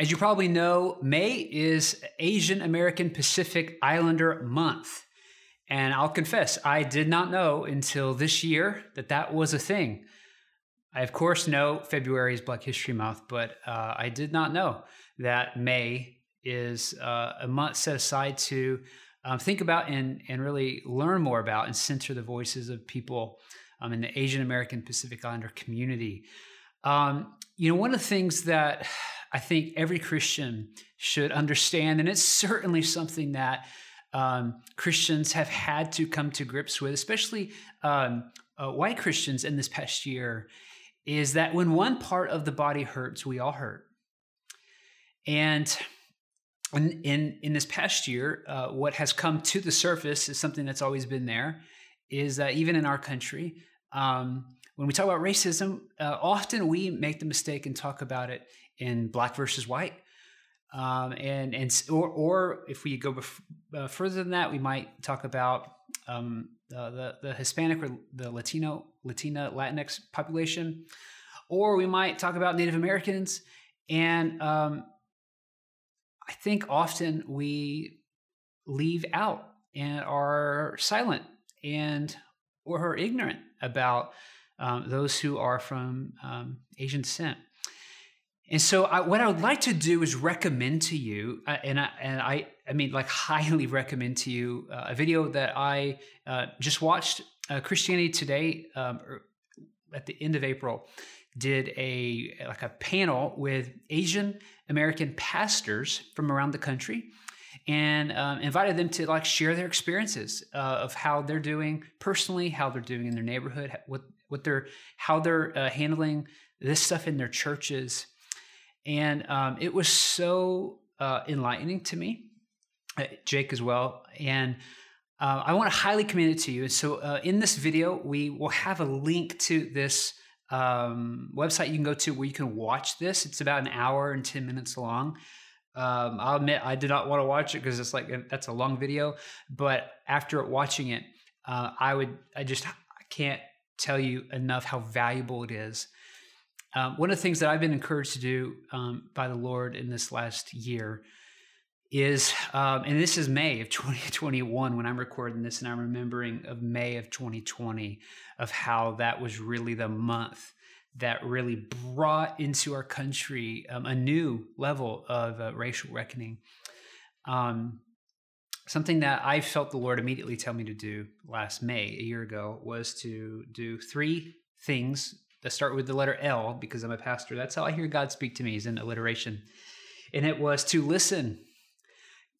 As you probably know, May is Asian American Pacific Islander Month. And I'll confess, I did not know until this year that that was a thing. I, of course, know February is Black History Month, but I did not know that May is a month set aside to think about and really learn more about and center the voices of people in the Asian American Pacific Islander community. You know, one of the things that I think every Christian should understand, and it's certainly something that Christians have had to come to grips with, especially white Christians in this past year, is that when one part of the body hurts, we all hurt. And in this past year, what has come to the surface is something that's always been there, is that even in our country, when we talk about racism, often we make the mistake and talk about it in black versus white. Or if we go further than that, we might talk about the Hispanic or the Latinx population, or we might talk about Native Americans. And I think often we leave out and are silent and or are ignorant about those who are from Asian descent. And so what I would like to do is recommend to you, and I mean, like, highly recommend to you a video that I just watched. Christianity Today, at the end of April, did a panel with Asian American pastors from around the country, and invited them to share their experiences of how they're doing personally, how they're doing in their neighborhood, how they're handling this stuff in their churches. And it was so enlightening to me, Jake as well. And I want to highly commend it to you. And so in this video, we will have a link to this website you can go to where you can watch this. It's about an hour and 10 minutes long. I'll admit I did not want to watch it because it's that's a long video. But after watching it, I can't tell you enough how valuable it is. One of the things that I've been encouraged to do by the Lord in this last year is, and this is May of 2021 when I'm recording this, and I'm remembering of May of 2020, of how that was really the month that really brought into our country a new level of racial reckoning. Something that I felt the Lord immediately tell me to do last May, a year ago, was to do three things that start with the letter L, because I'm a pastor. That's how I hear God speak to me, is in alliteration. And it was to listen.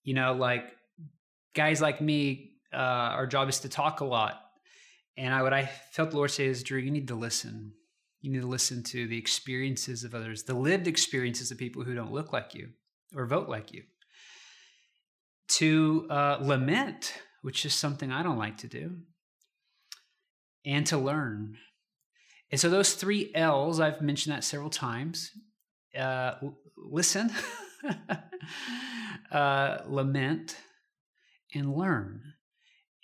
You know, guys like me, our job is to talk a lot. And what I felt the Lord say is, Drew, you need to listen. You need to listen to the experiences of others, the lived experiences of people who don't look like you or vote like you. To lament, which is something I don't like to do. And to learn. And so those three L's, I've mentioned that several times. Listen, lament, and learn.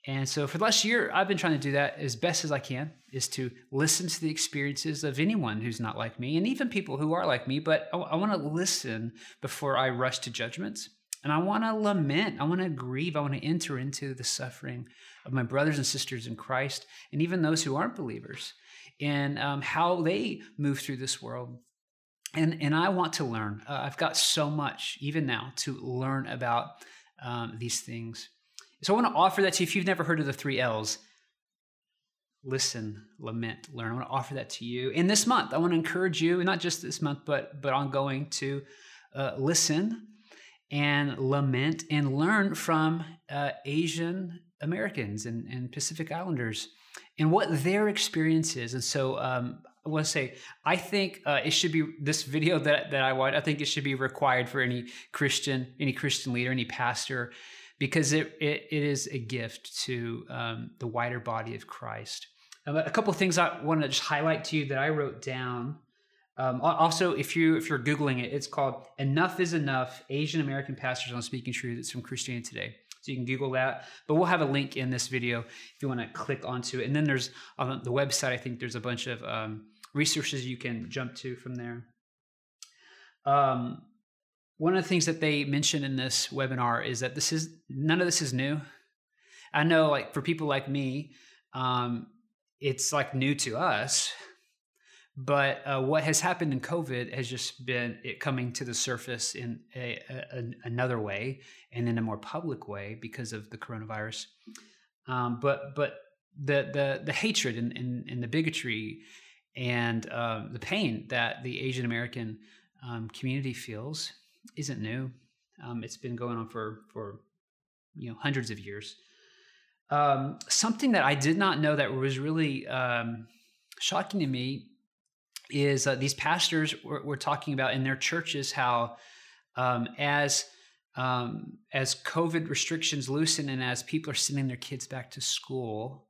And so for the last year, I've been trying to do that as best as I can, is to listen to the experiences of anyone who's not like me, and even people who are like me, but I want to listen before I rush to judgments. And I want to lament, I want to grieve, I want to enter into the suffering of my brothers and sisters in Christ, and even those who aren't believers, and how they move through this world. And I want to learn. I've got so much, even now, to learn about these things. So I want to offer that to you. If you've never heard of the three L's, listen, lament, learn. I want to offer that to you. And this month, I want to encourage you, and not just this month, but ongoing, to listen and lament and learn from Asian Americans and Pacific Islanders and what their experience is. And so I want to say, I think it should be, this video that I watched, I think it should be required for any Christian leader, any pastor, because it is a gift to the wider body of Christ. A couple of things I want to just highlight to you that I wrote down. Also, if you're Googling it, it's called Enough is Enough, Asian American Pastors on Speaking Truth. It's from Christianity Today. So you can Google that, but we'll have a link in this video if you want to click onto it. And then there's on the website, I think there's a bunch of resources you can jump to from there. One of the things that they mentioned in this webinar is that this is, none of this is new. I know, like, for people like me, it's like new to us, but what has happened in COVID has just been it coming to the surface in another way and in a more public way because of the coronavirus. But the hatred and the bigotry and the pain that the Asian American community feels isn't new. It's been going on for hundreds of years. Something that I did not know that was really shocking to me is these pastors were talking about in their churches how as COVID restrictions loosen and as people are sending their kids back to school,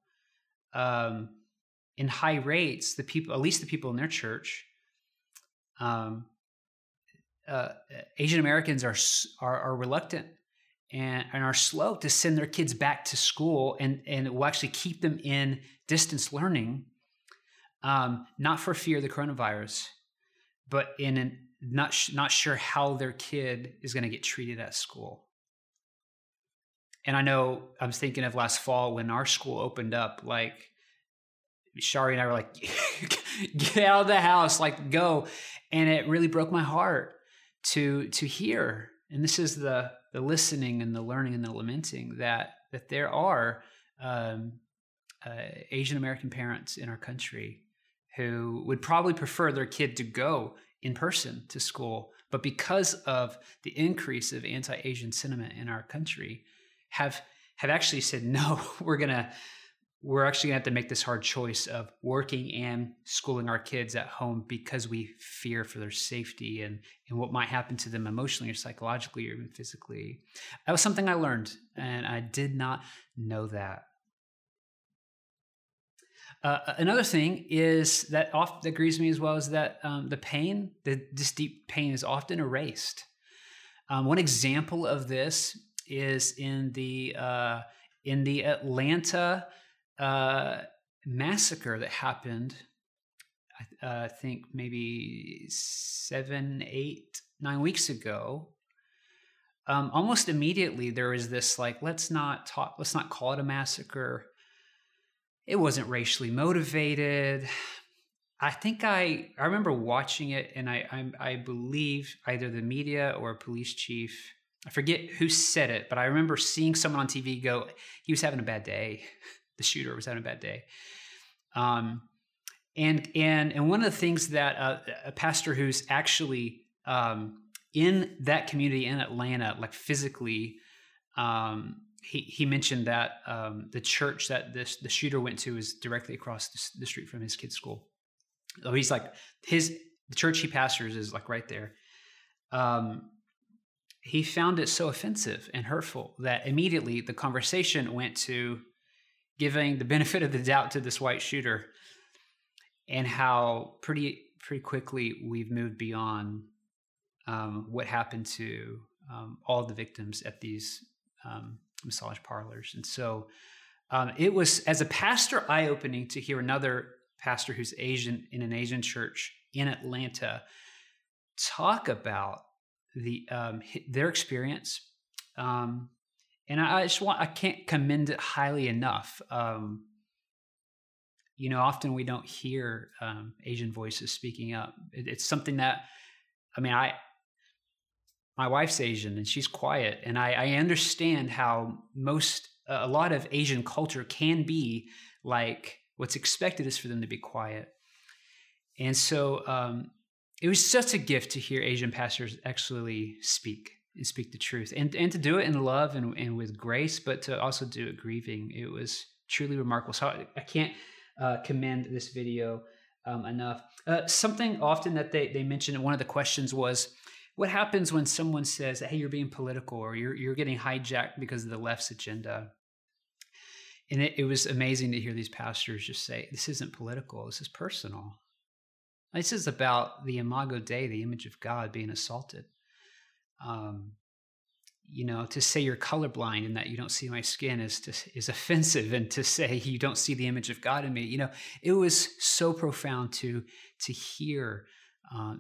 in high rates, the people, at least the people in their church, Asian Americans are reluctant and are slow to send their kids back to school, and will actually keep them in distance learning, not for fear of the coronavirus, but in not sure how their kid is going to get treated at school. And I know I'm thinking of last fall when our school opened up, like Shari and I were like, get out of the house, like go. And it really broke my heart to hear. And this is the listening and the learning and the lamenting that there are Asian American parents in our country who would probably prefer their kid to go in person to school, but because of the increase of anti-Asian sentiment in our country, have actually said, no, we're actually gonna have to make this hard choice of working and schooling our kids at home because we fear for their safety and what might happen to them emotionally or psychologically or even physically. That was something I learned, and I did not know that. Another thing is that grieves me as well is that this deep pain is often erased. One example of this is in the Atlanta massacre that happened, I think maybe 7, 8, 9 weeks ago. Almost immediately there was this like, let's not call it a massacre. It wasn't racially motivated. I think I remember watching it, and I believe either the media or a police chief, I forget who said it, but I remember seeing someone on TV go, he was having a bad day. The shooter was having a bad day. And one of the things that a pastor who's actually in that community in Atlanta, like physically, he mentioned that the church that the shooter went to is directly across the street from his kid's school. So he's like, the church he pastors is like right there. He found it so offensive and hurtful that immediately the conversation went to giving the benefit of the doubt to this white shooter, and how pretty quickly we've moved beyond what happened to all the victims at these massage parlors. And so it was, as a pastor, eye-opening to hear another pastor who's Asian in an Asian church in Atlanta talk about their experience. And I can't commend it highly enough. Often we don't hear Asian voices speaking up. It's something that, my wife's Asian and she's quiet, and I understand how a lot of Asian culture can be like, what's expected is for them to be quiet. And so it was such a gift to hear Asian pastors actually speak the truth, and to do it in love and with grace, but to also do it grieving. It was truly remarkable. So I can't commend this video enough. Something often that they mentioned in one of the questions was, what happens when someone says, hey, you're being political, or you're getting hijacked because of the left's agenda? And it was amazing to hear these pastors just say, this isn't political, this is personal. This is about the Imago Dei, the image of God, being assaulted. To say you're colorblind and that you don't see my skin is offensive, and to say you don't see the image of God in me. It was so profound to hear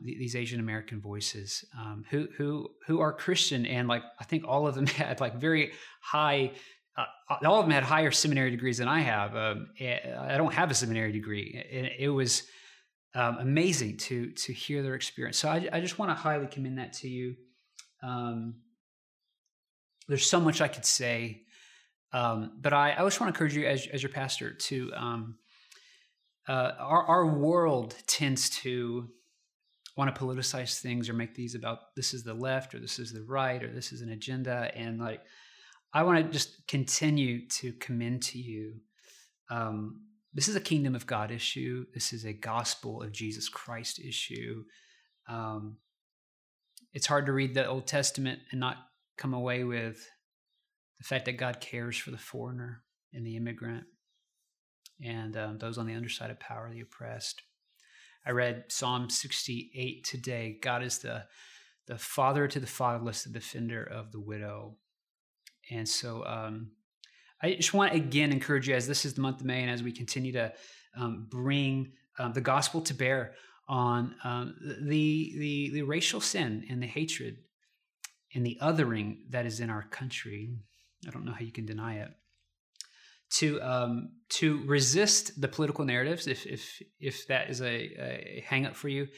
these Asian American voices who are Christian, and like I think all of them had like very high, all of them had higher seminary degrees than I have. I don't have a seminary degree. It was amazing to hear their experience. So I just want to highly commend that to you. There's so much I could say, but I always want to encourage you as your pastor to our world tends to want to politicize things or make these about this is the left or this is the right or this is an agenda. And like, I want to just continue to commend to you, this is a kingdom of God issue. This is a gospel of Jesus Christ issue. It's hard to read the Old Testament and not come away with the fact that God cares for the foreigner and the immigrant and those on the underside of power, the oppressed. I read Psalm 68 today. God is the father to the fatherless, the defender of the widow. And so I just want to again encourage you, as this is the month of May and as we continue to bring the gospel to bear on the racial sin and the hatred and the othering that is in our country. I don't know how you can deny it. To resist the political narratives, if that is a hang up for you,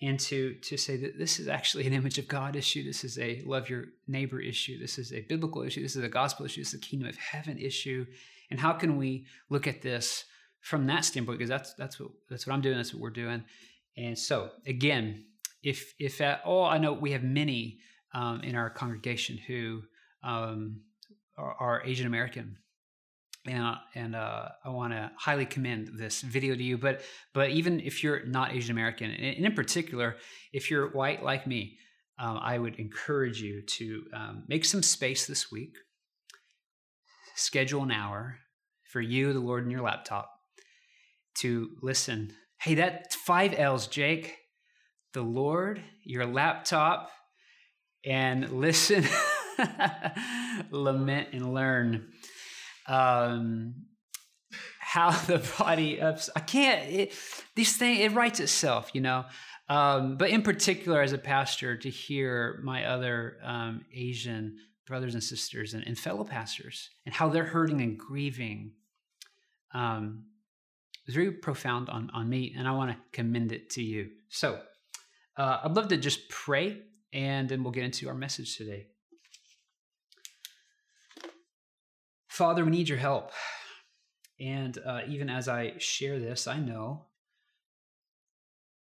and to say that this is actually an image of God issue. This is a love your neighbor issue. This is a biblical issue. This is a gospel issue. This is a kingdom of heaven issue. And how can we look at this from that standpoint? Because that's what I'm doing. That's what we're doing. And so again, if at all, I know we have many in our congregation who are Asian American. And I want to highly commend this video to you, but even if you're not Asian American, and in particular, if you're white like me, I would encourage you to make some space this week, schedule an hour for you, the Lord, and your laptop to listen. Hey, that's 5 L's, Jake, the Lord, your laptop, and listen, lament, and learn. How the body ups, I can't, these things, it writes itself, you know, but in particular as a pastor to hear my other, Asian brothers and sisters and fellow pastors and how they're hurting and grieving, was very profound on me, and I want to commend it to you. So, I'd love to just pray and then we'll get into our message today. Father, we need your help. And even as I share this, I know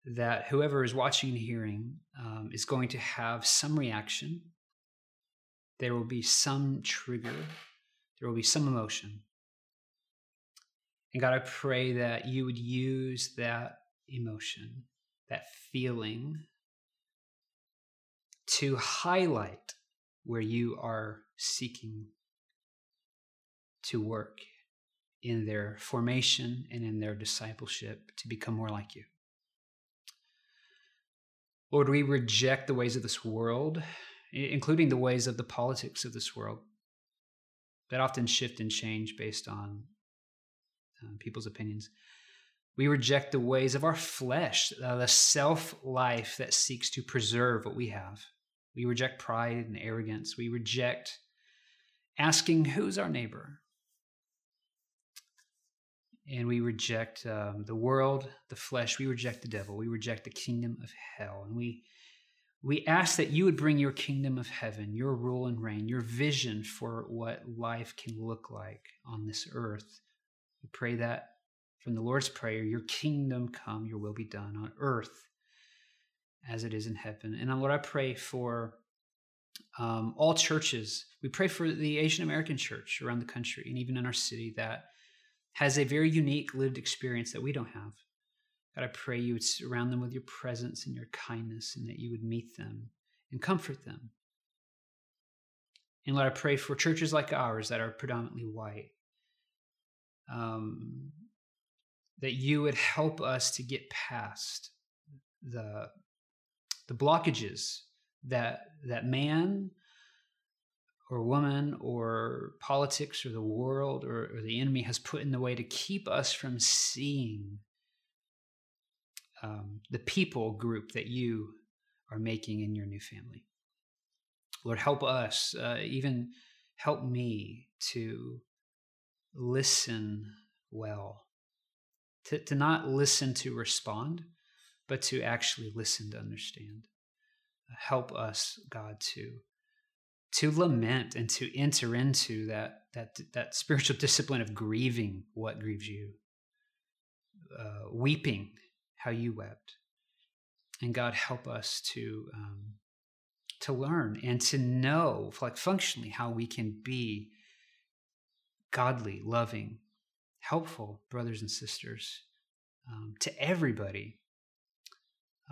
that whoever is watching and hearing is going to have some reaction. There will be some trigger. There will be some emotion. And God, I pray that you would use that emotion, that feeling, to highlight where you are seeking to work in their formation and in their discipleship to become more like you. Lord, we reject the ways of this world, including the ways of the politics of this world that often shift and change based on people's opinions. We reject the ways of our flesh, the self-life that seeks to preserve what we have. We reject pride and arrogance. We reject asking who's our neighbor. And we reject the world, the flesh. We reject the devil. We reject the kingdom of hell. And we ask that you would bring your kingdom of heaven, your rule and reign, your vision for what life can look like on this earth. We pray that from the Lord's Prayer, your kingdom come, your will be done on earth as it is in heaven. And Lord, I pray for all churches. We pray for the Asian American church around the country and even in our city that has a very unique lived experience that we don't have. God, I pray you would surround them with your presence and your kindness, and that you would meet them and comfort them. And Lord, I pray for churches like ours that are predominantly white, that you would help us to get past the blockages that man or woman or politics or the world or the enemy has put in the way to keep us from seeing the people group that you are making in your new family. Lord, help us, even help me to listen well, to not listen to respond, but to actually listen to understand. Help us, God, to lament and to enter into that spiritual discipline of grieving what grieves you, weeping how you wept. And God, help us to learn and to know, like functionally, how we can be godly, loving, helpful brothers and sisters to everybody.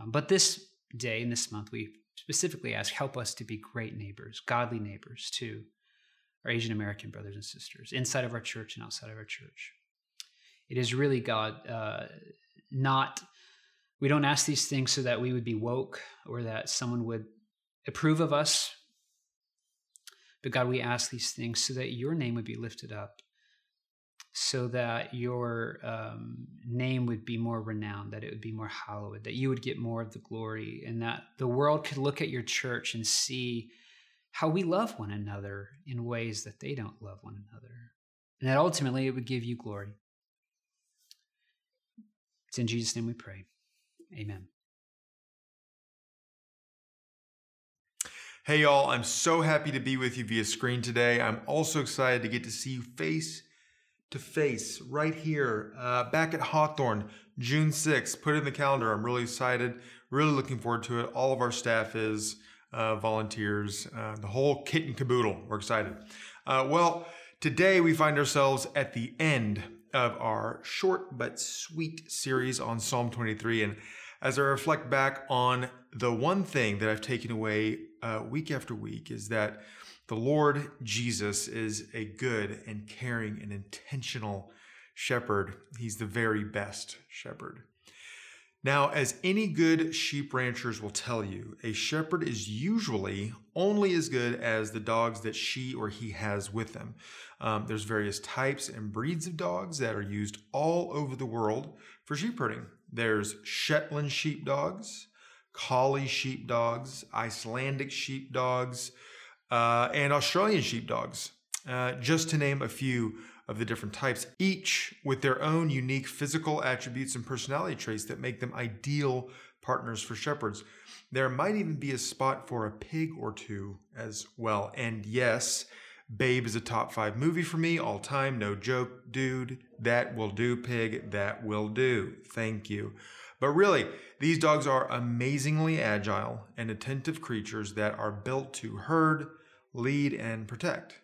But this day and this month, we specifically ask, help us to be great neighbors, godly neighbors to our Asian American brothers and sisters, inside of our church and outside of our church. It is really, God, we don't ask these things so that we would be woke or that someone would approve of us. But God, we ask these things so that your name would be lifted up, so that your name would be more renowned, that it would be more hallowed, that you would get more of the glory, and that the world could look at your church and see how we love one another in ways that they don't love one another. And that ultimately it would give you glory. It's in Jesus' name we pray. Amen. Hey, y'all, I'm so happy to be with you via screen today. I'm also excited to get to see you face to face right here back at Hawthorne, June 6th. Put it in the calendar. I'm really excited, really looking forward to it. All of our staff is volunteers, the whole kit and caboodle. We're excited. Well, today we find ourselves at the end of our short but sweet series on Psalm 23. And as I reflect back on the one thing that I've taken away week after week is that the Lord Jesus is a good and caring and intentional shepherd. He's the very best shepherd. Now, as any good sheep ranchers will tell you, a shepherd is usually only as good as the dogs that she or he has with them. There's various types and breeds of dogs that are used all over the world for sheep herding. There's Shetland sheepdogs, Collie sheepdogs, Icelandic sheepdogs, and Australian sheepdogs, just to name a few of the different types, each with their own unique physical attributes and personality traits that make them ideal partners for shepherds. There might even be a spot for a pig or two as well. And yes, Babe is a top 5 movie for me all time, no joke, dude. That will do, pig, that will do. Thank you. But really, these dogs are amazingly agile and attentive creatures that are built to herd, lead, and protect.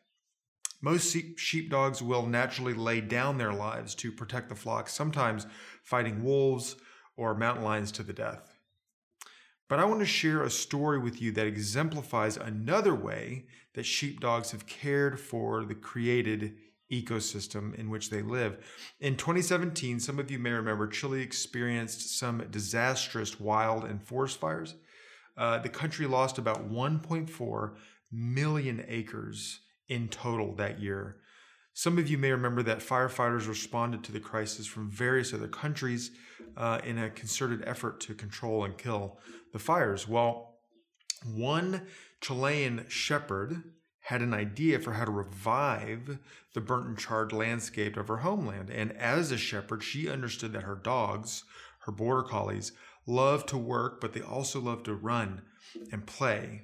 Most sheepdogs will naturally lay down their lives to protect the flock, sometimes fighting wolves or mountain lions to the death. But I want to share a story with you that exemplifies another way that sheepdogs have cared for the created ecosystem in which they live. In 2017, some of you may remember, Chile experienced some disastrous wild and forest fires. The country lost about 1.4 million acres in total that year. Some of you may remember that firefighters responded to the crisis from various other countries in a concerted effort to control and kill the fires. Well, one Chilean shepherd had an idea for how to revive the burnt and charred landscape of her homeland. And as a shepherd, she understood that her dogs, her border collies, love to work, but they also love to run and play.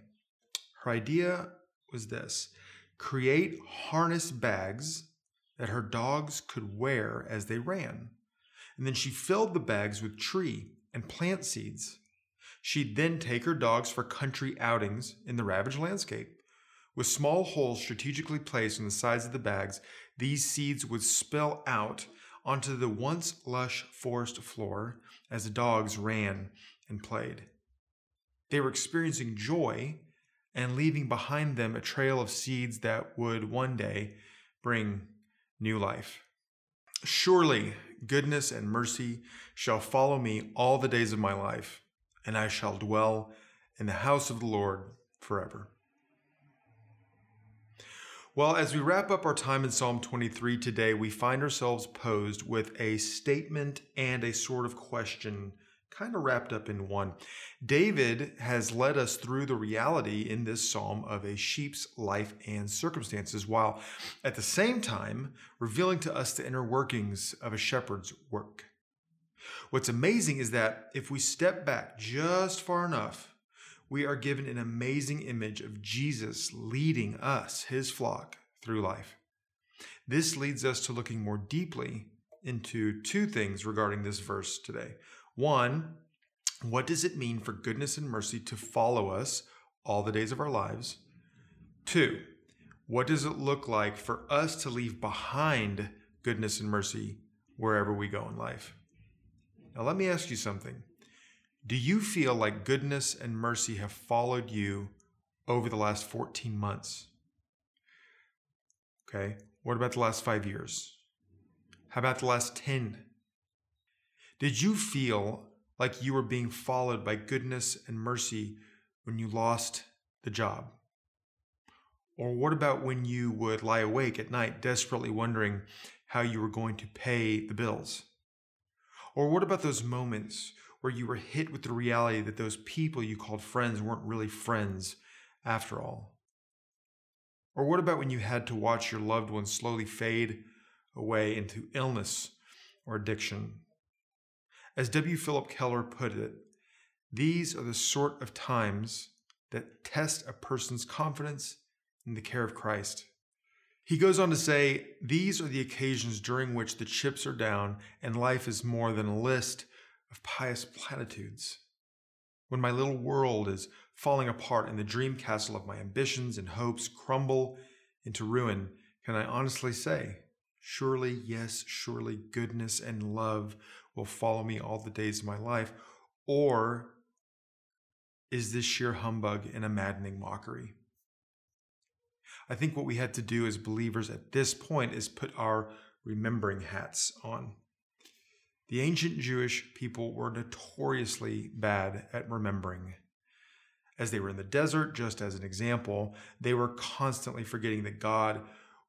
Her idea was this: create harness bags that her dogs could wear as they ran. And then she filled the bags with tree and plant seeds. She'd then take her dogs for country outings in the ravaged landscape. With small holes strategically placed on the sides of the bags, these seeds would spill out onto the once lush forest floor as the dogs ran and played. They were experiencing joy and leaving behind them a trail of seeds that would one day bring new life. Surely goodness and mercy shall follow me all the days of my life, and I shall dwell in the house of the Lord forever. Well, as we wrap up our time in Psalm 23 today, we find ourselves posed with a statement and a sort of question kind of wrapped up in one. David has led us through the reality in this psalm of a sheep's life and circumstances, while at the same time revealing to us the inner workings of a shepherd's work. What's amazing is that if we step back just far enough, we are given an amazing image of Jesus leading us, his flock, through life. This leads us to looking more deeply into two things regarding this verse today. One, what does it mean for goodness and mercy to follow us all the days of our lives? Two, what does it look like for us to leave behind goodness and mercy wherever we go in life? Now, let me ask you something. Do you feel like goodness and mercy have followed you over the last 14 months? Okay, what about the last 5 years? How about the last 10? Did you feel like you were being followed by goodness and mercy when you lost the job? Or what about when you would lie awake at night desperately wondering how you were going to pay the bills? Or what about those moments where you were hit with the reality that those people you called friends weren't really friends after all? Or what about when you had to watch your loved ones slowly fade away into illness or addiction? As W. Philip Keller put it, these are the sort of times that test a person's confidence in the care of Christ. He goes on to say, these are the occasions during which the chips are down and life is more than a list of pious platitudes. When my little world is falling apart and the dream castle of my ambitions and hopes crumble into ruin, can I honestly say, surely, yes, surely goodness and love will follow me all the days of my life? Or is this sheer humbug and a maddening mockery? I think what we had to do as believers at this point is put our remembering hats on. The ancient Jewish people were notoriously bad at remembering. As they were in the desert, just as an example, they were constantly forgetting that God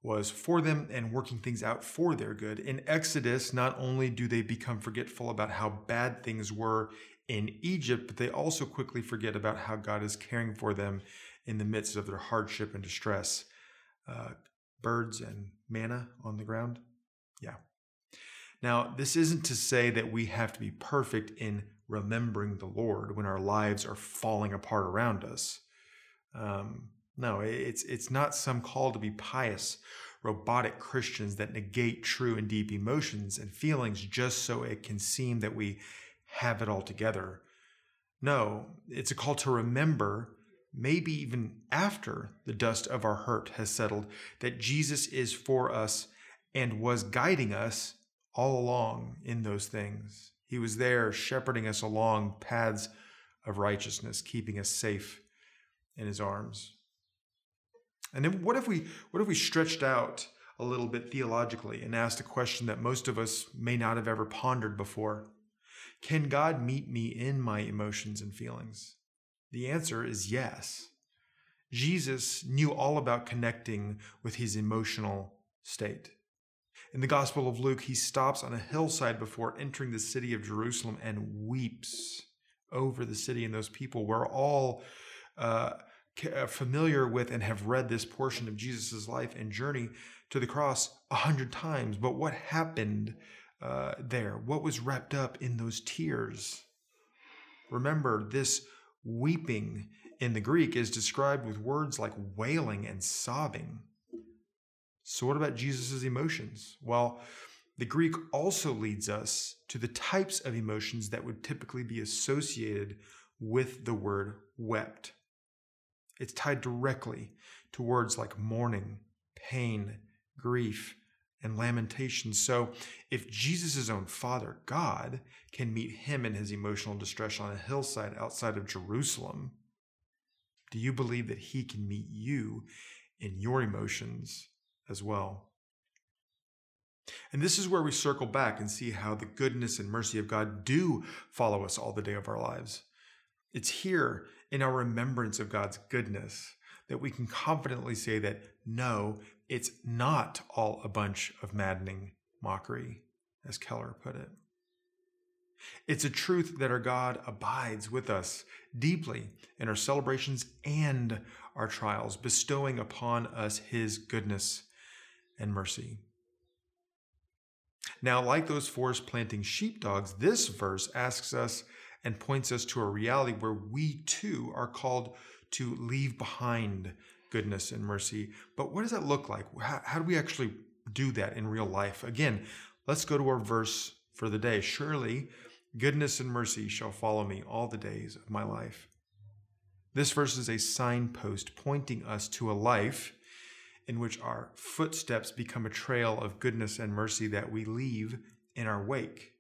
was for them and working things out for their good. In Exodus, not only do they become forgetful about how bad things were in Egypt, but they also quickly forget about how God is caring for them in the midst of their hardship and distress. Birds and manna on the ground. Yeah. Now, this isn't to say that we have to be perfect in remembering the Lord when our lives are falling apart around us. No, it's not some call to be pious, robotic Christians that negate true and deep emotions and feelings just so it can seem that we have it all together. No, it's a call to remember, maybe even after the dust of our hurt has settled, that Jesus is for us and was guiding us all along in those things. He was there shepherding us along paths of righteousness, keeping us safe in his arms. And then what if we stretched out a little bit theologically and asked a question that most of us may not have ever pondered before? Can God meet me in my emotions and feelings? The answer is yes. Jesus knew all about connecting with his emotional state. In the Gospel of Luke, he stops on a hillside before entering the city of Jerusalem and weeps over the city and those people. We're all familiar with and have read this portion of Jesus's life and journey to the cross 100 times. But what happened there? What was wrapped up in those tears? Remember, this weeping in the Greek is described with words like wailing and sobbing. So what about Jesus's emotions? Well, the Greek also leads us to the types of emotions that would typically be associated with the word wept. It's tied directly to words like mourning, pain, grief, and lamentation. So if Jesus' own Father, God, can meet him in his emotional distress on a hillside outside of Jerusalem, do you believe that he can meet you in your emotions as well? And this is where we circle back and see how the goodness and mercy of God do follow us all the day of our lives. It's here in our remembrance of God's goodness that we can confidently say that no, it's not all a bunch of maddening mockery, as Keller put it. It's a truth that our God abides with us deeply in our celebrations and our trials, bestowing upon us his goodness and mercy. Now, like those forest planting sheepdogs, this verse asks us and points us to a reality where we too are called to leave behind goodness and mercy. But what does that look like? How do we actually do that in real life? Again, let's go to our verse for the day. Surely goodness and mercy shall follow me all the days of my life. This verse is a signpost pointing us to a life in which our footsteps become a trail of goodness and mercy that we leave in our wake.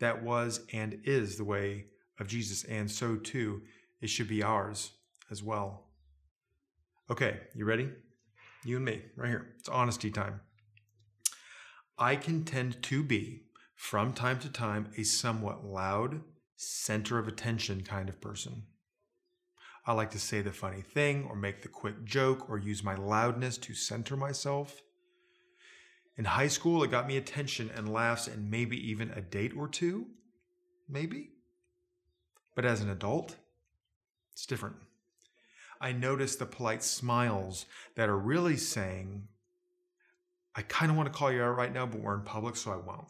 That was and is the way of Jesus, and so too it should be ours as well. Okay, you ready? You and me, right here. It's honesty time. I can tend to be, from time to time, a somewhat loud, center of attention kind of person. I like to say the funny thing or make the quick joke or use my loudness to center myself. In high school, it got me attention and laughs and maybe even a date or two, maybe. But as an adult, it's different. I notice the polite smiles that are really saying, I kind of want to call you out right now, but we're in public, so I won't.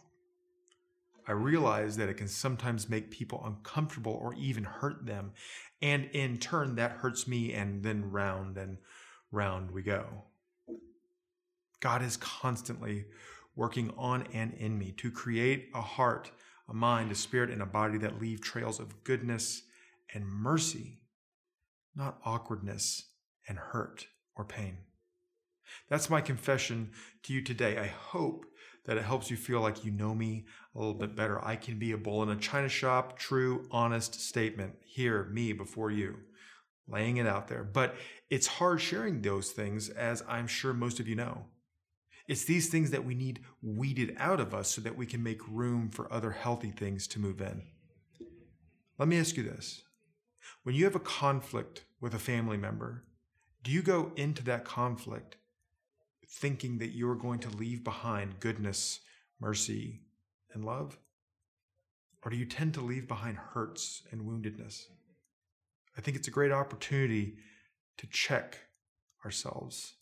I realize that it can sometimes make people uncomfortable or even hurt them. And in turn, that hurts me, and then round and round we go. God is constantly working on and in me to create a heart, a mind, a spirit, and a body that leave trails of goodness and mercy, not awkwardness and hurt or pain. That's my confession to you today. I hope that it helps you feel like you know me a little bit better. I can be a bull in a china shop, true, honest statement. Here, me before you, laying it out there. But it's hard sharing those things, as I'm sure most of you know. It's these things that we need weeded out of us so that we can make room for other healthy things to move in. Let me ask you this. When you have a conflict with a family member, do you go into that conflict thinking that you're going to leave behind goodness, mercy, and love? Or do you tend to leave behind hurts and woundedness? I think it's a great opportunity to check ourselves.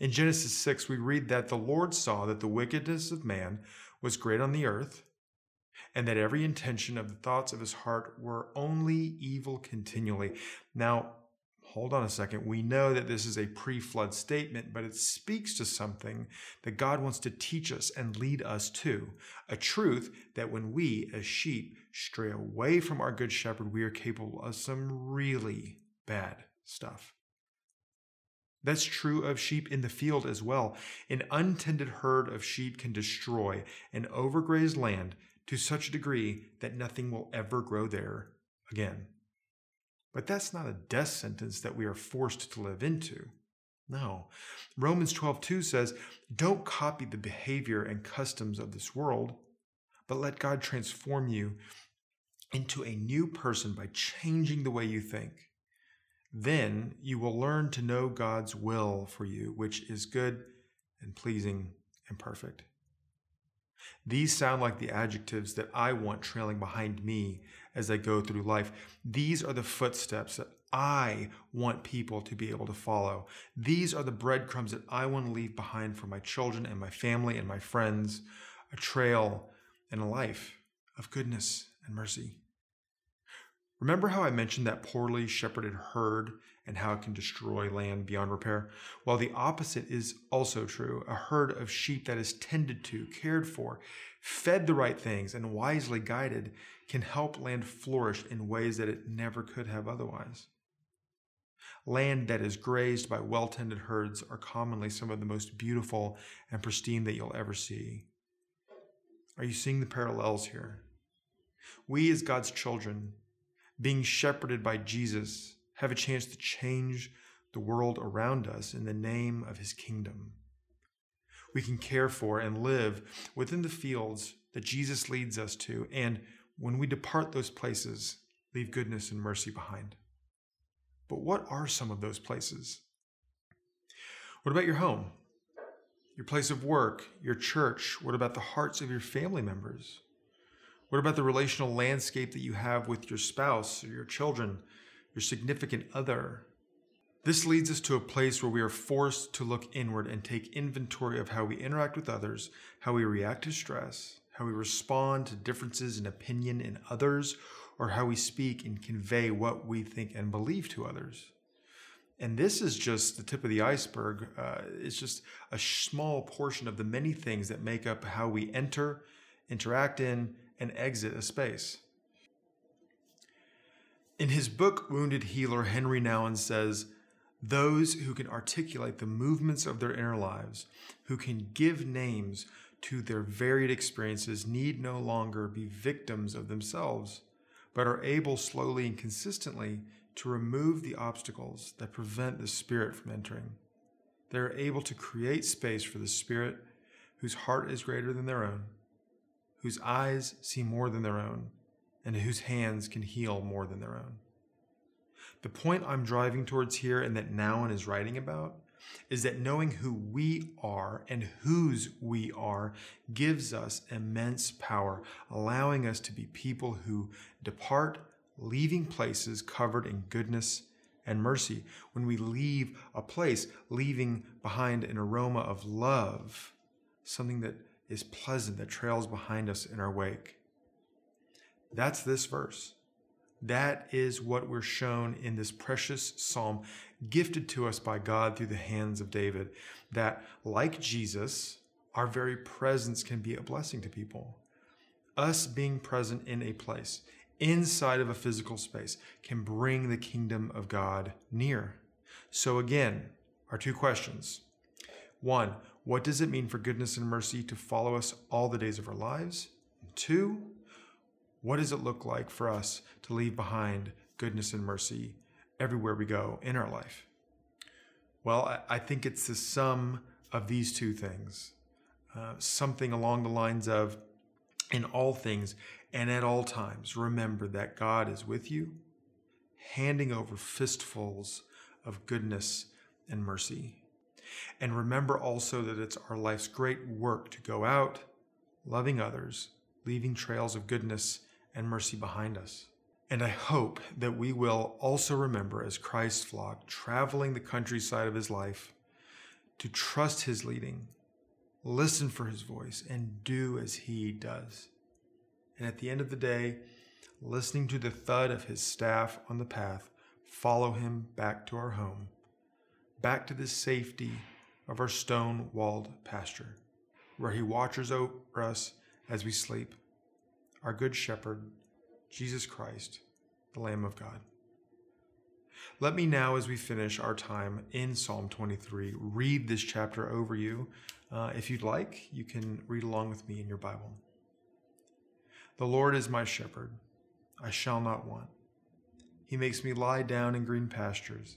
In Genesis 6, we read that the Lord saw that the wickedness of man was great on the earth, and that every intention of the thoughts of his heart were only evil continually. Now, hold on a second. We know that this is a pre-flood statement, but it speaks to something that God wants to teach us and lead us to. A truth that when we, as sheep, stray away from our good shepherd, we are capable of some really bad stuff. That's true of sheep in the field as well. An untended herd of sheep can destroy an overgrazed land to such a degree that nothing will ever grow there again. But that's not a death sentence that we are forced to live into. No. Romans 12:2 says, don't copy the behavior and customs of this world, but let God transform you into a new person by changing the way you think. Then you will learn to know God's will for you, which is good and pleasing and perfect. These sound like the adjectives that I want trailing behind me as I go through life. These are the footsteps that I want people to be able to follow. These are the breadcrumbs that I want to leave behind for my children and my family and my friends, a trail and a life of goodness and mercy. Remember how I mentioned that poorly shepherded herd and how it can destroy land beyond repair? Well, the opposite is also true. A herd of sheep that is tended to, cared for, fed the right things, and wisely guided can help land flourish in ways that it never could have otherwise. Land that is grazed by well-tended herds are commonly some of the most beautiful and pristine that you'll ever see. Are you seeing the parallels here? We, as God's children, being shepherded by Jesus, have a chance to change the world around us in the name of his kingdom. We can care for and live within the fields that Jesus leads us to, and when we depart those places, leave goodness and mercy behind. But what are some of those places? What about your home, your place of work, your church? What about the hearts of your family members? What about the relational landscape that you have with your spouse or your children, your significant other? This leads us to a place where we are forced to look inward and take inventory of how we interact with others, how we react to stress, how we respond to differences in opinion in others, or how we speak and convey what we think and believe to others. And this is just the tip of the iceberg. It's just a small portion of the many things that make up how we enter, interact in, and exit a space. In his book, Wounded Healer, Henry Nouwen says, "Those who can articulate the movements of their inner lives, who can give names to their varied experiences, need no longer be victims of themselves, but are able slowly and consistently to remove the obstacles that prevent the spirit from entering. They are able to create space for the spirit whose heart is greater than their own, whose eyes see more than their own, and whose hands can heal more than their own." The point I'm driving towards here, and that Nouwen is writing about, is that knowing who we are and whose we are gives us immense power, allowing us to be people who depart, leaving places covered in goodness and mercy. When we leave a place, leaving behind an aroma of love, something that is pleasant, that trails behind us in our wake. That's this verse. That is what we're shown in this precious psalm gifted to us by God through the hands of David, that like Jesus, our very presence can be a blessing to people. Us being present in a place, inside of a physical space, can bring the kingdom of God near. So again, our two questions. One, what does it mean for goodness and mercy to follow us all the days of our lives? And two, what does it look like for us to leave behind goodness and mercy everywhere we go in our life? Well, I think it's the sum of these two things. Something along the lines of, in all things and at all times, remember that God is with you, handing over fistfuls of goodness and mercy. And remember also that it's our life's great work to go out, loving others, leaving trails of goodness and mercy behind us. And I hope that we will also remember, as Christ's flock traveling the countryside of his life, to trust his leading, listen for his voice, and do as he does. And at the end of the day, listening to the thud of his staff on the path, follow him back to our home, back to the safety of our stone-walled pasture, where he watches over us as we sleep, our good shepherd, Jesus Christ, the Lamb of God. Let me now, as we finish our time in Psalm 23, read this chapter over you. If you'd like, you can read along with me in your Bible. The Lord is my shepherd, I shall not want. He makes me lie down in green pastures.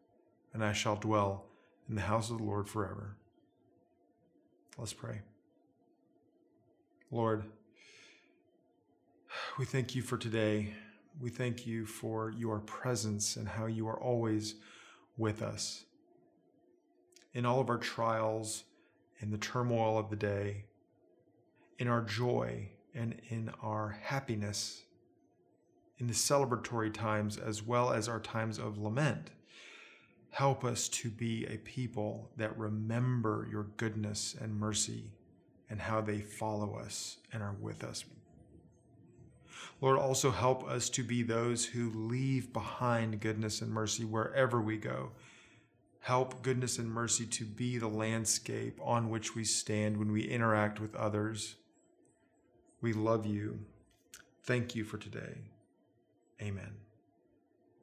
and I shall dwell in the house of the Lord forever. Let's pray. Lord, we thank you for today. We thank you for your presence and how you are always with us. In all of our trials and the turmoil of the day, in our joy and in our happiness, in the celebratory times as well as our times of lament, help us to be a people that remember your goodness and mercy and how they follow us and are with us. Lord, also help us to be those who leave behind goodness and mercy wherever we go. Help goodness and mercy to be the landscape on which we stand when we interact with others. We love you. Thank you for today. Amen.